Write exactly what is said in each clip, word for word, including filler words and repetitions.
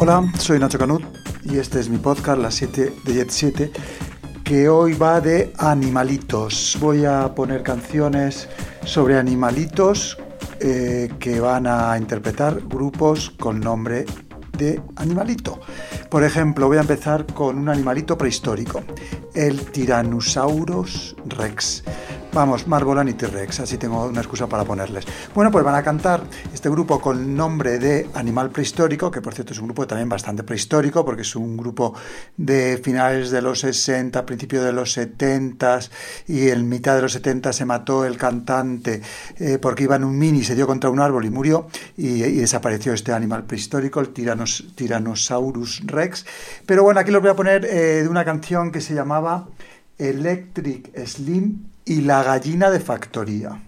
Hola, soy Nacho Canut y este es mi podcast, las siete de Jet siete, que hoy va de animalitos. Voy a poner canciones sobre animalitos eh, que van a interpretar grupos con nombre de animalito. Por ejemplo, voy a empezar con un animalito prehistórico, el Tyrannosaurus Rex. Vamos, Marc Bolan y T-Rex, así tengo una excusa para ponerles. Bueno, pues van a cantar este grupo con nombre de Animal Prehistórico, que por cierto es un grupo también bastante prehistórico, porque es un grupo de finales de los sesenta, principios de los setenta, y en mitad de los setenta se mató el cantante eh, porque iba en un mini, se dio contra un árbol y murió, y, y desapareció este animal prehistórico, el Tyrannos, Tyrannosaurus Rex. Pero bueno, aquí los voy a poner eh, de una canción que se llamaba Electric Slim y la gallina de factoría.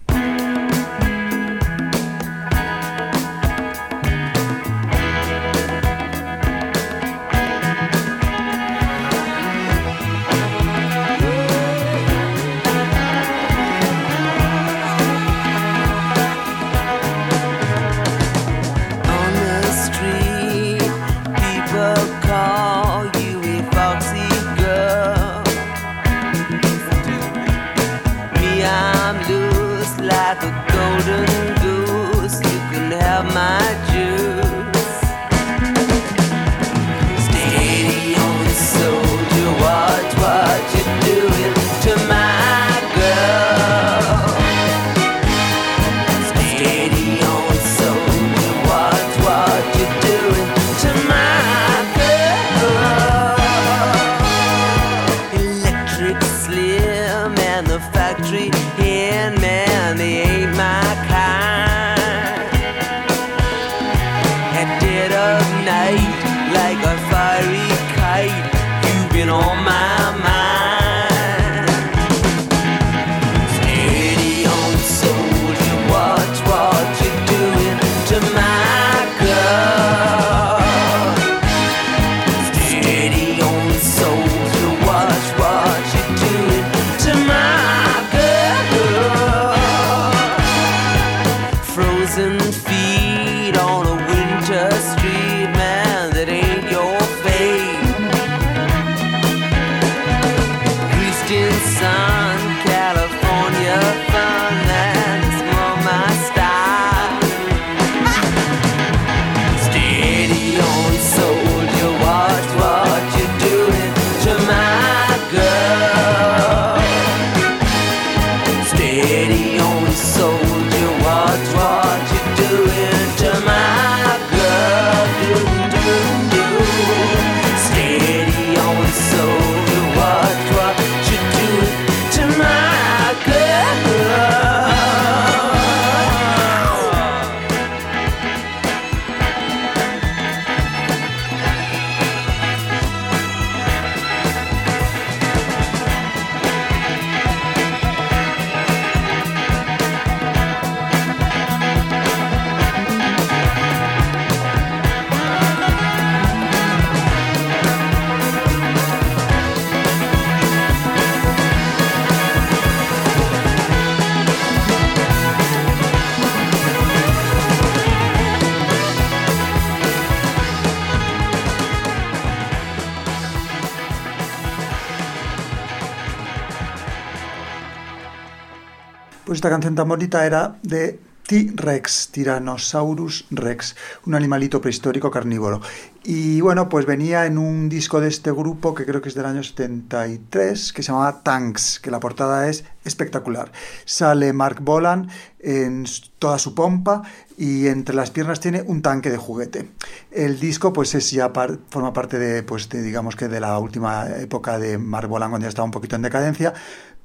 Pues esta canción tan bonita era de T-Rex, Tyrannosaurus Rex, un animalito prehistórico carnívoro. Y bueno, pues venía en un disco de este grupo que creo que es del año setenta y tres, que se llamaba Tanks, que la portada es espectacular. Sale Marc Bolan en toda su pompa y entre las piernas tiene un tanque de juguete. El disco pues es ya par, forma parte de, pues de, digamos que de la última época de Marc Bolan, cuando ya estaba un poquito en decadencia.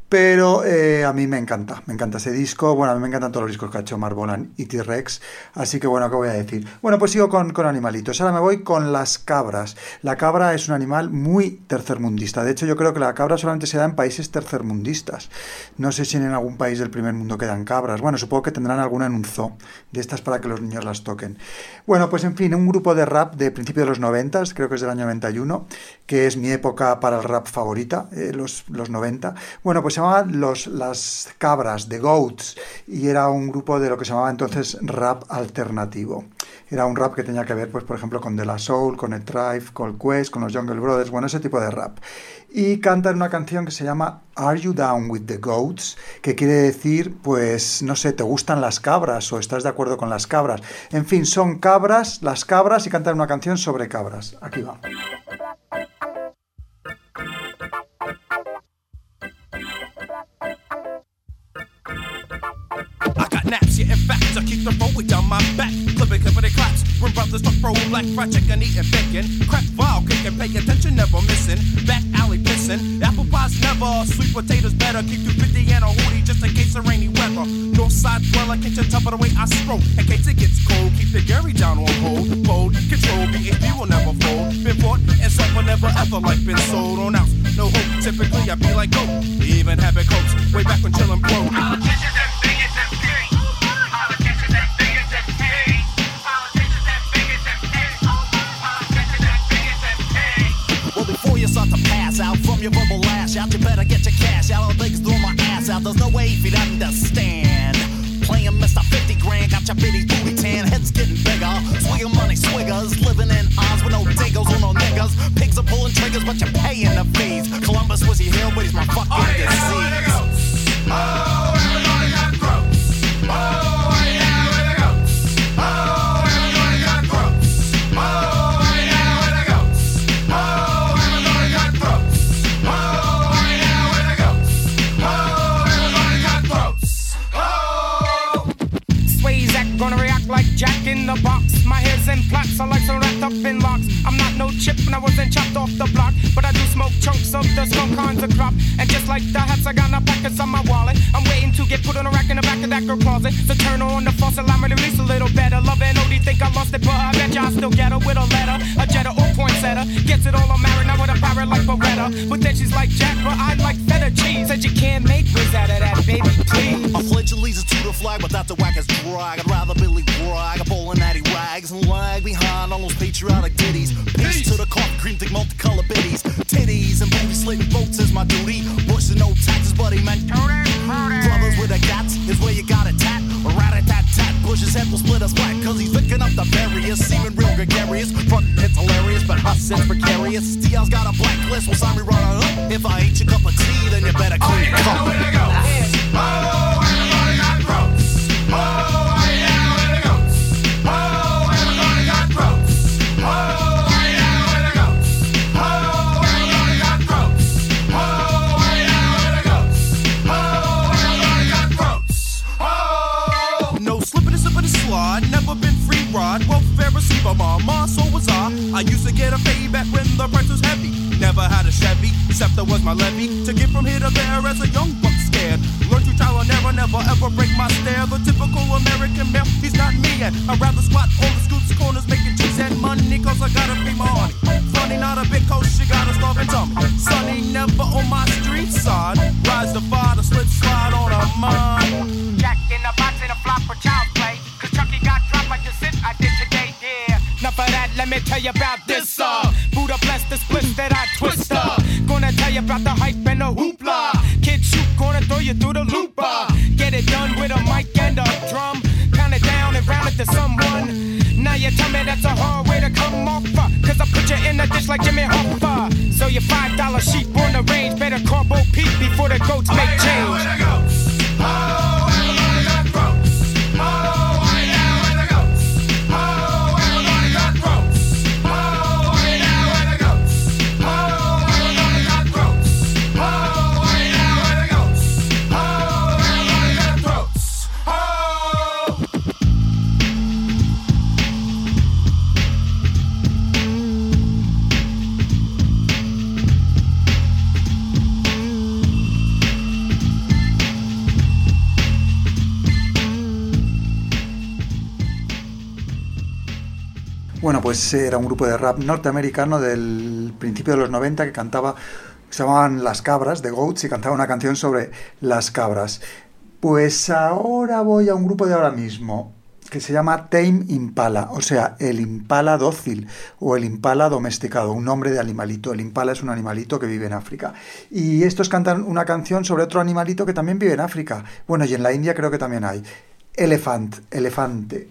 Pero eh, a mí me encanta, me encanta ese disco. Bueno, a mí me encantan todos los discos que ha hecho Marc Bolan y T-Rex. Así que bueno, ¿qué voy a decir? Bueno, pues sigo con, con animalitos. Ahora me voy con las cabras. La cabra es un animal muy tercermundista. De hecho, yo creo que la cabra solamente se da en países tercermundistas. No sé si en algún país del primer mundo quedan cabras. Bueno, supongo que tendrán alguna en un zoo de estas para que los niños las toquen. Bueno, pues en fin, un grupo de rap de principios de los noventa, creo que es del año noventa y uno, que es mi época para el rap favorita, eh, los, los noventa. Bueno, pues se llamaban los, las cabras, The Goats, y era un grupo de lo que se llamaba entonces rap alternativo. Era un rap que tenía que ver, pues, por ejemplo, con De La Soul, con el Tribe, con el Quest, con los Jungle Brothers, bueno, ese tipo de rap. Y cantan una canción que se llama Are You Down with the Goats?, que quiere decir, pues, no sé, ¿te gustan las cabras o estás de acuerdo con las cabras? En fin, son cabras, las cabras, y cantan una canción sobre cabras. Aquí va. Naps, yeah, in fact, I keep the road down my back. Clipping, clipping, and claps. When brothers talk pro black, fried chicken, eating bacon. Crack, vile, kicking, pay attention, never missing. Back alley pissing. Apple pies never. Sweet potatoes better. Keep through fifty and a hoodie just in case of rainy weather. Northside dweller, can't you tell by the way I stroke? In case it gets cold, keep the Gary down on hold. Bold, control, B H B will never fold. Been bought, and suffer never ever like been sold on out. No hope, typically I be like go. Even having coats, way back when chillin' pro. I'll teach you them biggest and scary. Start to pass out from your verbal lash out. You better get your cash out. All the things throw my ass out. There's no way if you'd understand. Playing Mister fifty grand, got your bitty booty tan. Head's getting bigger. Swinging money swiggers. Living in odds with no diggles or no niggas. Pigs are pulling triggers, but you're paying the fees. Columbus was he here, but he's my fucking disease. Oh, yeah, where to go? Oh, everybody got gross. Oh, yeah, where to go? Oh, everybody got gross. Oh. Jack in the box, my hair's in plaits, I like some wrapped up in locks. I'm not no chip and I wasn't chopped off the block, but I do smoke chunks of the smoke kinds of crop. And just like the hats, I got no packets on my wallet. I'm waiting to get put on a rack in the back of that girl closet. So turn on the faucet, allow me to release a little better. Love and O D think I lost it, but I bet y'all still get her with a letter, a Jetta or poinsettia. Gets it all, I'm married now with a pirate like Beretta. But then she's like Jack, but I like feta cheese. Said you can't make whiz out of that, baby, please. A fledgling leads a Tudor flag, but that's a whack as drag. I'd rather Billy Bragg. I got bowling natty rags and lag behind all those patriotic ditties. Peace, Peace. to the coffee cream, thick multicolored bitties. Titties and booty slitting boats is my duty. Bush and no taxes, but he meant brothers with the cats is where you got a tat. A rat-a-tat-tat, Bush's head will split us flat. Cause he's picking up the barriers, seeming real gregarious. Front it's hilarious, but huss it's precarious. D L's got a blacklist, well sign me right on up. If I ain't your cup of tea, then you better clean oh, your cup. Oh, everybody got gross. Oh, Mama, so was I. I used to get a payback when the price was heavy. Never had a Chevy, except there was my levy. To get from here to there as a young buck scared. Learned through trial and error, never ever break my stare. The typical American male, he's not me yet. I'd rather squat on the scoots, corners, making cheese and money. Cause I gotta pay my honey. Funny, not a big coach, she got a starving tummy. Sunny, never on my street side. Rise to fire, the slip slide on her mind. Jack in the box in a flop for child play. Cause Chucky got dropped like the sit I did today, yeah. Enough of that, let me tell you about this song. Buddha bless the split that I twist up. Gonna tell you about the hype and the hoopla. Kid shoot, gonna throw you through the looper. Get it done with a mic and a drum. Count it down and round it to someone. Now you tell me that's a hard way to come off. Uh, Cause I put you in a dish like Jimmy Hoffa. So your five dollar sheep on the range. Better carbo peak before the goats make change. Oh, yeah, where to go? Oh, everybody got gross. Oh. Bueno, pues era un grupo de rap norteamericano del principio de los noventa que cantaba, se llamaban Las Cabras, The Goats, y cantaba una canción sobre las cabras. Pues ahora voy a un grupo de ahora mismo, que se llama Tame Impala, o sea, el impala dócil o el impala domesticado, un nombre de animalito. El impala es un animalito que vive en África. Y estos cantan una canción sobre otro animalito que también vive en África. Bueno, y en la India creo que también hay. Elefant, elefante.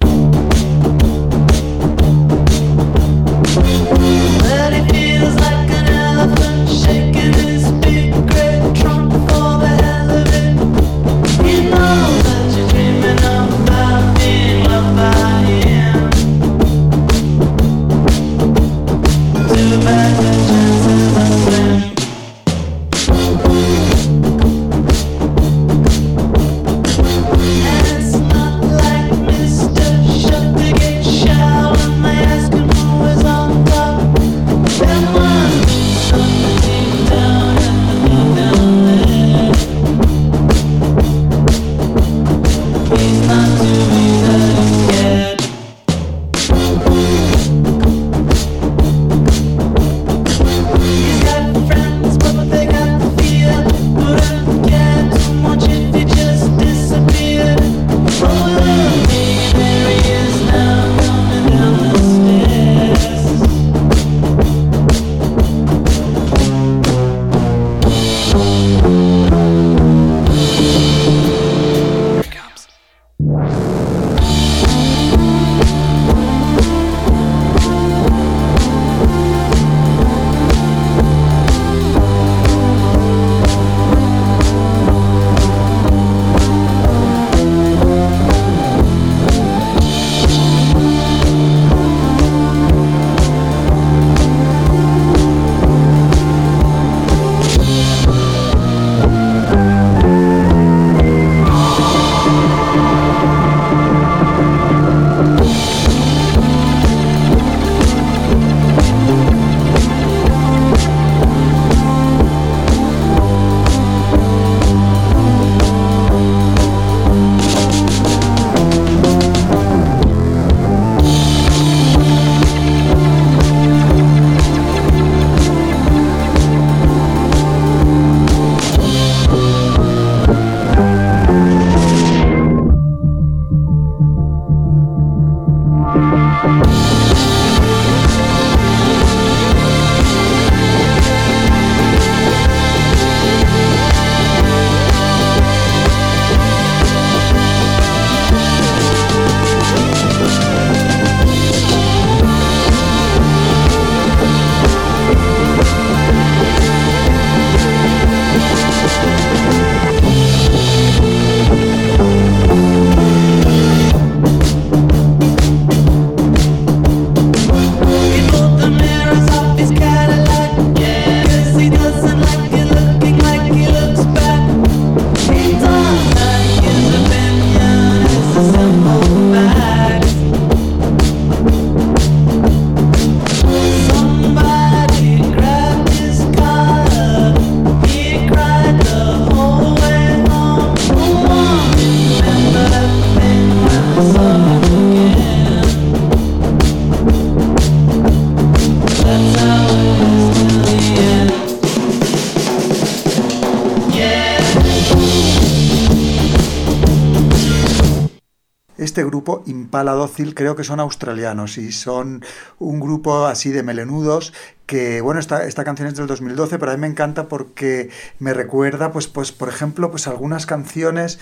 Este grupo, Impala Dócil, creo que son australianos y son un grupo así de melenudos que, bueno, esta, esta canción es del dos mil doce, pero a mí me encanta porque me recuerda, pues, pues por ejemplo, pues algunas canciones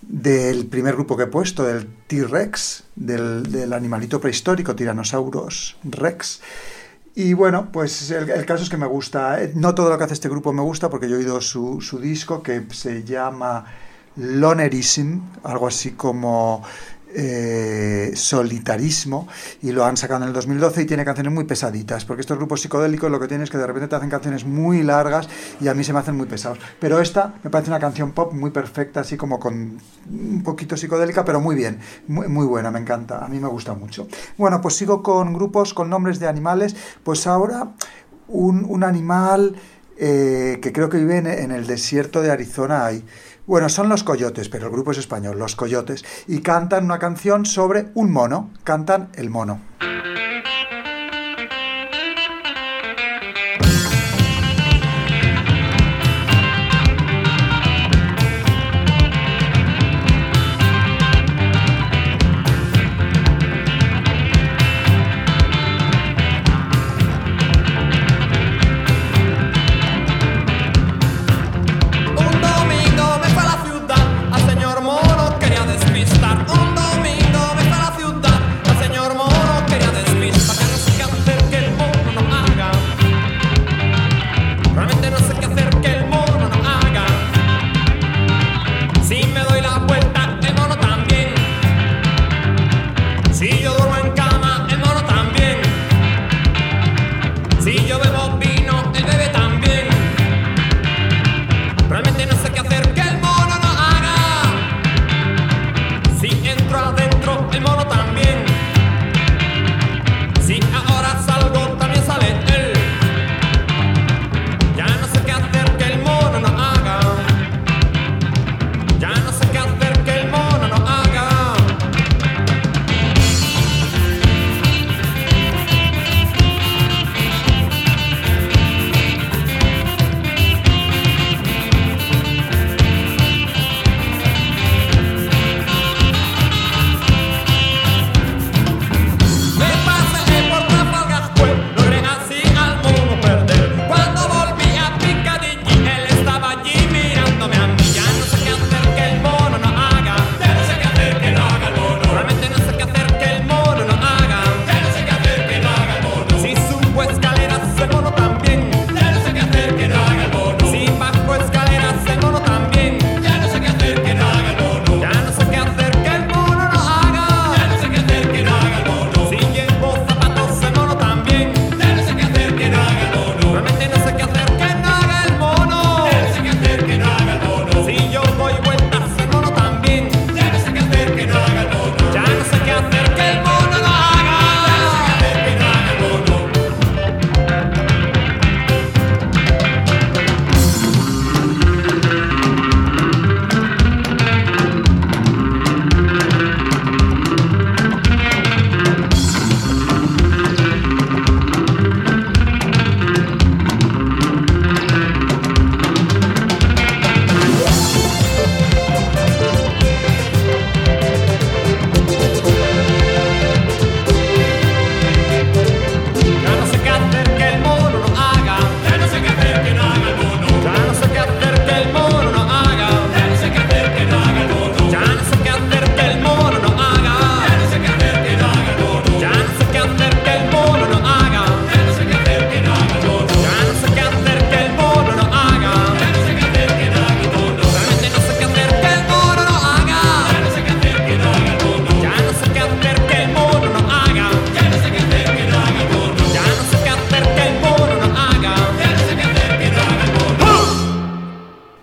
del primer grupo que he puesto, del T-Rex, del, del animalito prehistórico, Tyrannosaurus Rex. Y bueno, pues el, el caso es que me gusta. No todo lo que hace este grupo me gusta, porque yo he oído su, su disco, que se llama Lonerism, algo así como... Eh, solitarismo, y lo han sacado en el dos mil doce, y tiene canciones muy pesaditas, porque estos grupos psicodélicos lo que tienen es que de repente te hacen canciones muy largas y a mí se me hacen muy pesados, pero esta me parece una canción pop muy perfecta, así como con un poquito psicodélica, pero muy bien, muy, muy buena, me encanta, a mí me gusta mucho. Bueno, pues sigo con grupos con nombres de animales. Pues ahora un, un animal eh, que creo que vive en, en el desierto de Arizona. Hay Bueno, son Los Coyotes, pero el grupo es español, Los Coyotes, y cantan una canción sobre un mono, cantan El Mono.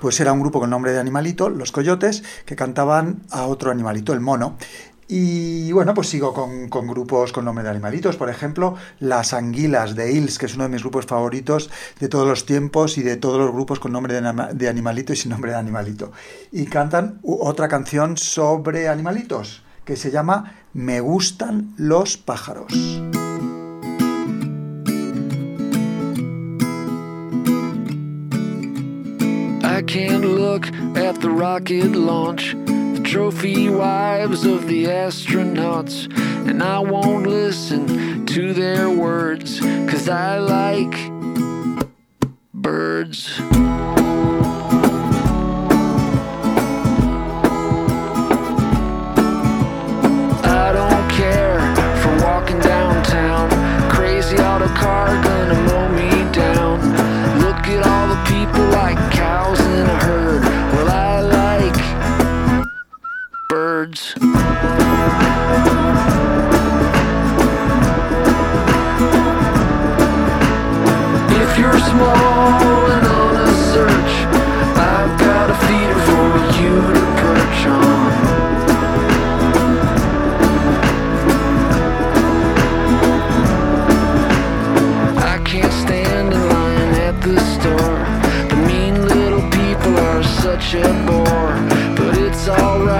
pues era un grupo con nombre de Animalito, Los Coyotes, que cantaban a otro animalito, el mono. Y bueno, pues sigo con, con grupos con nombre de animalitos, por ejemplo, Las Anguilas de Eels, que es uno de mis grupos favoritos de todos los tiempos y de todos los grupos con nombre de, de animalito y sin nombre de animalito. Y cantan otra canción sobre animalitos, que se llama Me gustan los pájaros. I can't look at the rocket launch, the trophy wives of the astronauts, and I won't listen to their words, 'cause I like birds. I don't care for walking downtown, crazy auto car gonna mow me down. Look at all the people like cows. Birds. If you're small and on a search, I've got a feeder for you to perch on. I can't stand in line at the store. The mean little people are such a bore, but it's alright.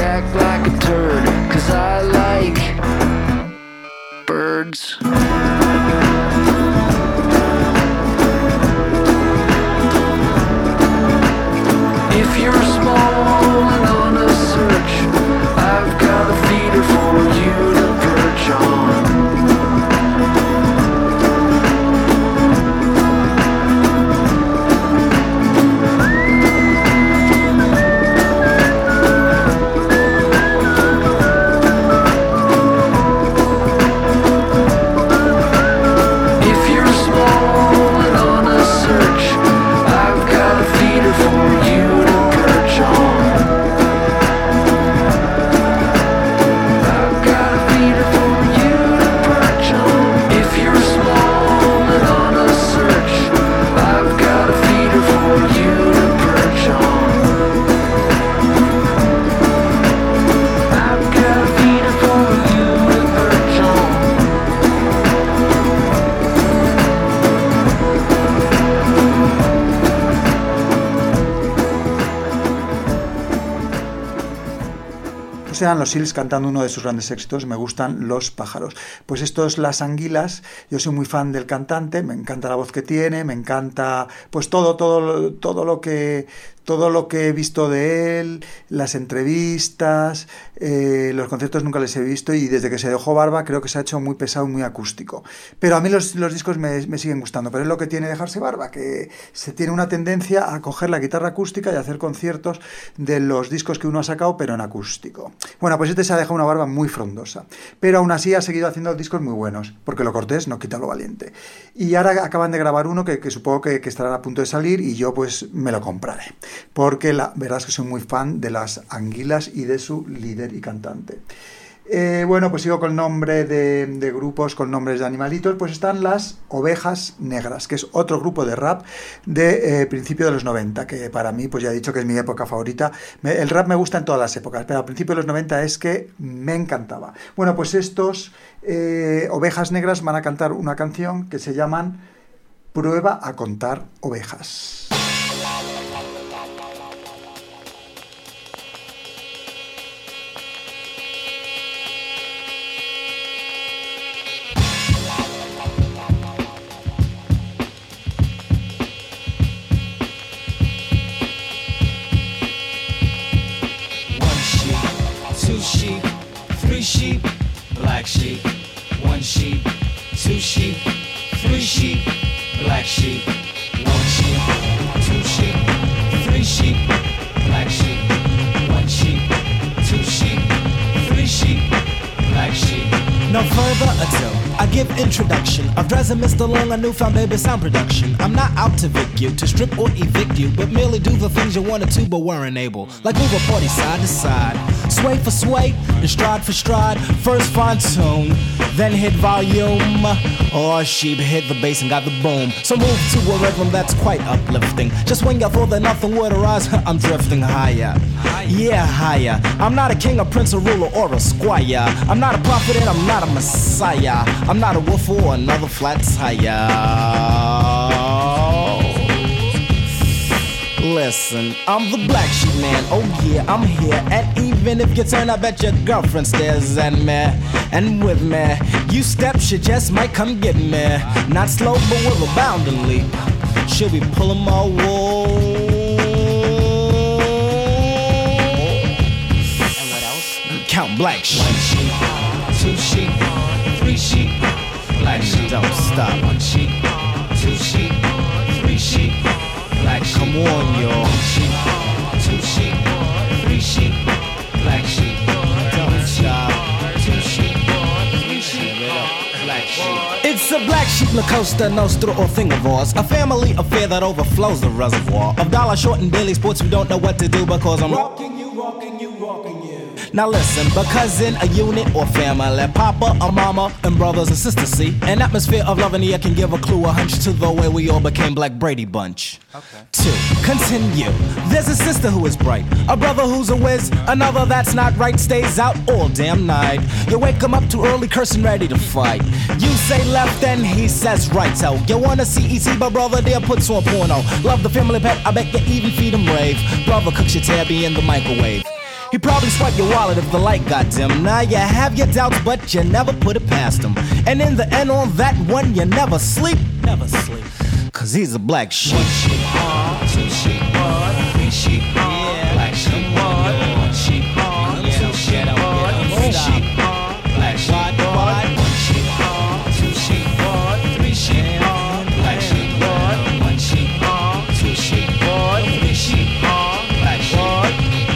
Act like a turd, 'cause I like birds. If you're small and on a search, I've got a feeder for you to perch on. Eran los Eels cantando uno de sus grandes éxitos, Me gustan los pájaros. Pues esto es Las Anguilas. Yo soy muy fan del cantante, me encanta la voz que tiene, me encanta pues todo, todo, todo lo que todo lo que he visto de él, las entrevistas, eh, los conciertos nunca les he visto, y desde que se dejó barba creo que se ha hecho muy pesado, muy acústico. Pero a mí los, los discos me, me siguen gustando, pero es lo que tiene dejarse barba, que se tiene una tendencia a coger la guitarra acústica y hacer conciertos de los discos que uno ha sacado, pero en acústico. Bueno, pues este se ha dejado una barba muy frondosa, pero aún así ha seguido haciendo discos muy buenos, porque lo cortés no quita lo valiente. Y ahora acaban de grabar uno que, que supongo que, que estará a punto de salir, y yo pues me lo compraré. Porque la verdad es que soy muy fan de Las Anguilas y de su líder y cantante. Eh, bueno, pues sigo con nombre de, de grupos con nombres de animalitos. Pues están Las Ovejas Negras, que es otro grupo de rap de eh, principio de los noventa, que para mí, pues ya he dicho que es mi época favorita. Me, el rap me gusta en todas las épocas, pero al principio de los noventa es que me encantaba. Bueno, pues estos eh, Ovejas Negras van a cantar una canción que se llaman Prueba a contar ovejas. Sheep, black sheep, one sheep, two sheep, three sheep, black sheep, one sheep, two sheep, three sheep, black sheep, one sheep, two sheep, three sheep, black sheep. No further ado, I give introduction of Dresden, Mister Long, a newfound baby sound production. I'm not out to vic you, to strip or evict you, but merely do the things you wanted to but weren't able. Like we were party side to side. sway for sway, and stride for stride. First fine-tune, then hit volume. Oh, sheep hit the bass and got the boom. So move to a rhythm that's quite uplifting. Just when you feel that nothing would arise, I'm drifting higher. Yeah, higher. I'm not a king, a prince, a ruler, or a squire. I'm not a prophet and I'm not a messiah. I'm not a wolf or another flat tire. Listen, I'm the black sheep man, oh yeah, I'm here. And even if you turn, I bet your girlfriend stares at me. And with me, you step, she just might come get me. Not slow, but with a bounding leap, she'll be pulling my wool. Count black sheep. One sheep, two sheep, three sheep. Black sheep, don't stop. One sheep, two sheep, three sheep. Black sheep, come on, y'all. One sheep, two sheep, three sheep. Black sheep, don't stop. Two sheep, three sheep. Black sheep. It's a black sheep, La Costa Nostra or Thingivores. A family affair that overflows the reservoir of dollar short and daily sports. We don't know what to do because I'm rocking you, rocking you, rocking you. Now listen, because in a unit or family, papa or mama and brothers and sisters, see, an atmosphere of love in the air can give a clue, a hunch to the way we all became Black Brady Bunch. Okay. Two, continue. There's a sister who is bright, a brother who's a whiz, another that's not right, stays out all damn night. You wake him up too early, cursing, ready to fight. You say left and he says right, so you wanna see E T, but brother dear puts on porno. Love the family pet, I bet you even feed him rave. Brother cooks your tabby in the microwave. He probably swiped your wallet if the light got dim. Now you have your doubts, but you never put it past him. And in the end on that one, you never sleep. Never sleep. Cause he's a black sheep. One sheep, two sheep, three sheep, yeah. Black sheep, one sheep, two sheep, three sheep. Black sheep, one sheep, two sheep, three sheep. Black sheep, one sheep, two sheep, three sheep. Black sheep.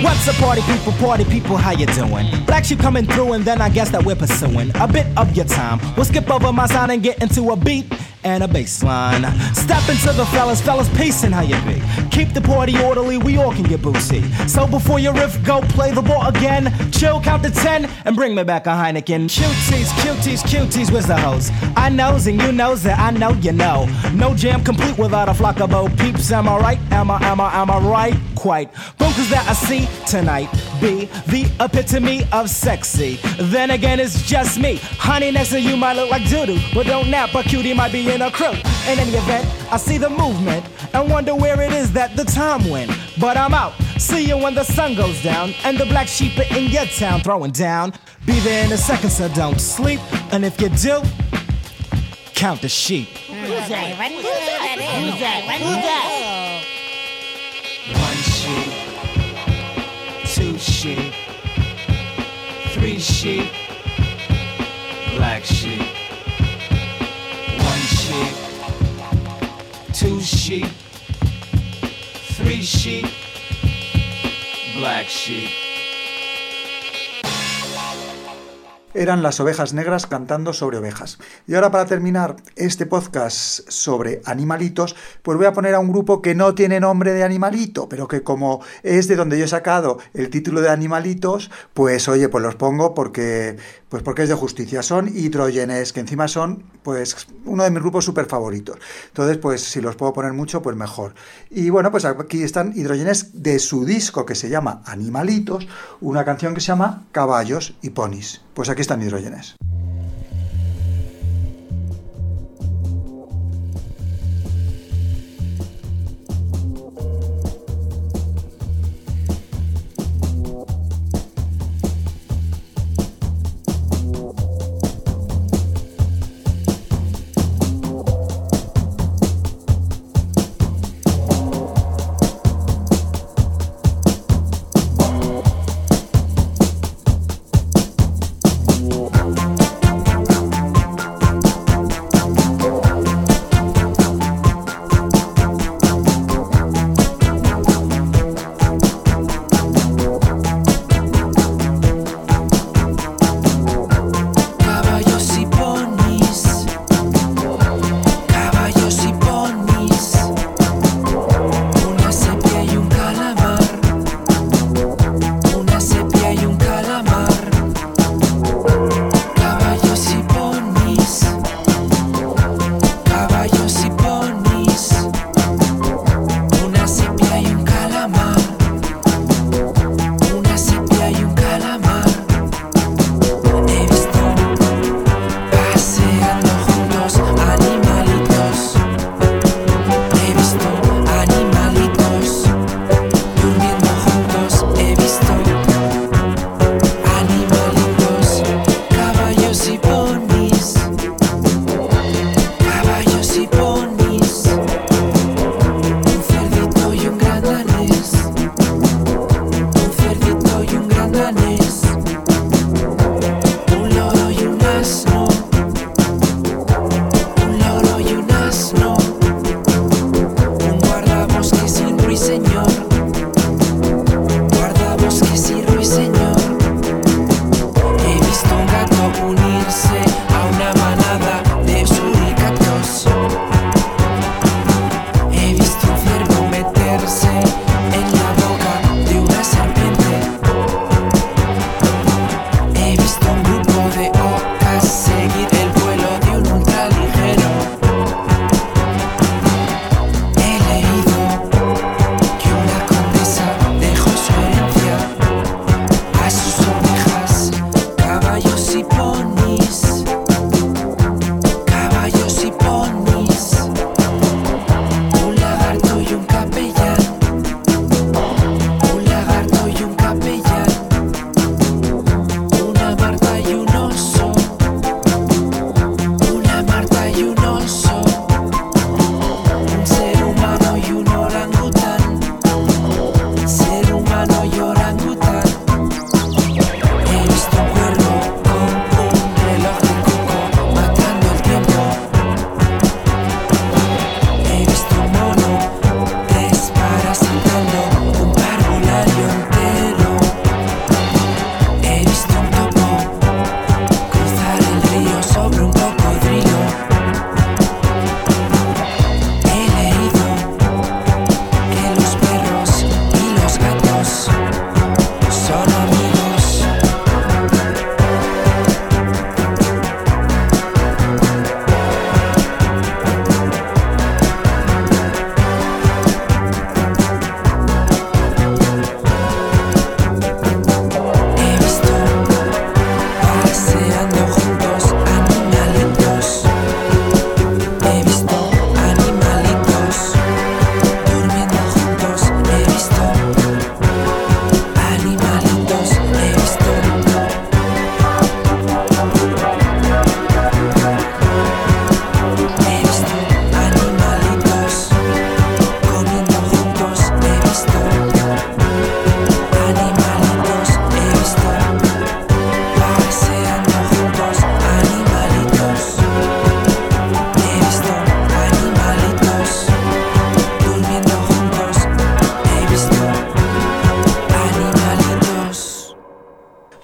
What's up, party people, party people, how you doing? Black sheep coming through and then I guess that we're pursuing a bit of your time. We'll skip over my sign and get into a beat and a bass line. Step into the fellas, fellas pacing how you be. Keep the party orderly, we all can get boozy. So before your riff, go play the ball again. Chill, count to ten, and bring me back a Heineken. Cuties, cuties, cuties, where's the hoes? I knows and you knows that I know you know. No jam complete without a flock of bo peeps. Am I right? Am I, am I, am I right? Quite. Vocals that I see tonight be the epitome of sexy. Then again, it's just me. Honey next to you might look like doo-doo, but don't nap, a cutie might be in a crew. In any event, I see the movement and wonder where it is that the time went. But I'm out. See you when the sun goes down and the black sheep are in your town throwing down. Be there in a second, so don't sleep. And if you do, count the sheep. Who's that? Who's that? Who's that? Who's that? One sheep, two sheep, three sheep, black sheep. One sheep, two sheep, three sheep, black sheep. Eran las Ovejas Negras cantando sobre ovejas. Y ahora, para terminar este podcast sobre animalitos, pues voy a poner a un grupo que no tiene nombre de animalito, pero que como es de donde yo he sacado el título de Animalitos, pues oye, pues los pongo porque, pues porque es de justicia. Son Hidrogenesse, que encima son pues uno de mis grupos súper favoritos. Entonces, pues si los puedo poner mucho, pues mejor. Y bueno, pues aquí están Hidrogenesse de su disco que se llama Animalitos, una canción que se llama Caballos y Ponis. Pues aquí están Hidrogenesse. Bye.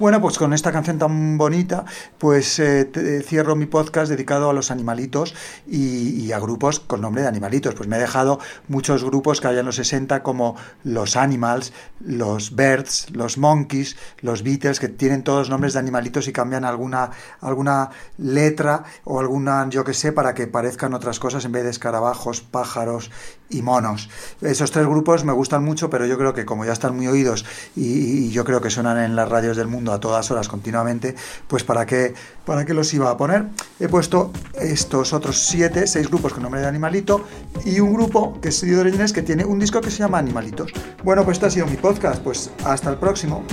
Bueno, pues con esta canción tan bonita, pues eh, te, cierro mi podcast dedicado a los animalitos y, y a grupos con nombre de animalitos. Pues me he dejado muchos grupos que había en los sesenta, como los Animals, los Birds, los Monkeys, los Beatles, que tienen todos nombres de animalitos y cambian alguna, alguna letra o alguna, yo que sé, para que parezcan otras cosas en vez de escarabajos, pájaros y monos. Esos tres grupos me gustan mucho, pero yo creo que como ya están muy oídos y, y yo creo que suenan en las radios del mundo a todas horas continuamente, pues para qué, para qué los iba a poner. He puesto estos otros siete, seis grupos con nombre de animalito y un grupo que es Hidrogenesse, que tiene un disco que se llama Animalitos. Bueno, pues este ha sido mi podcast, pues hasta el próximo.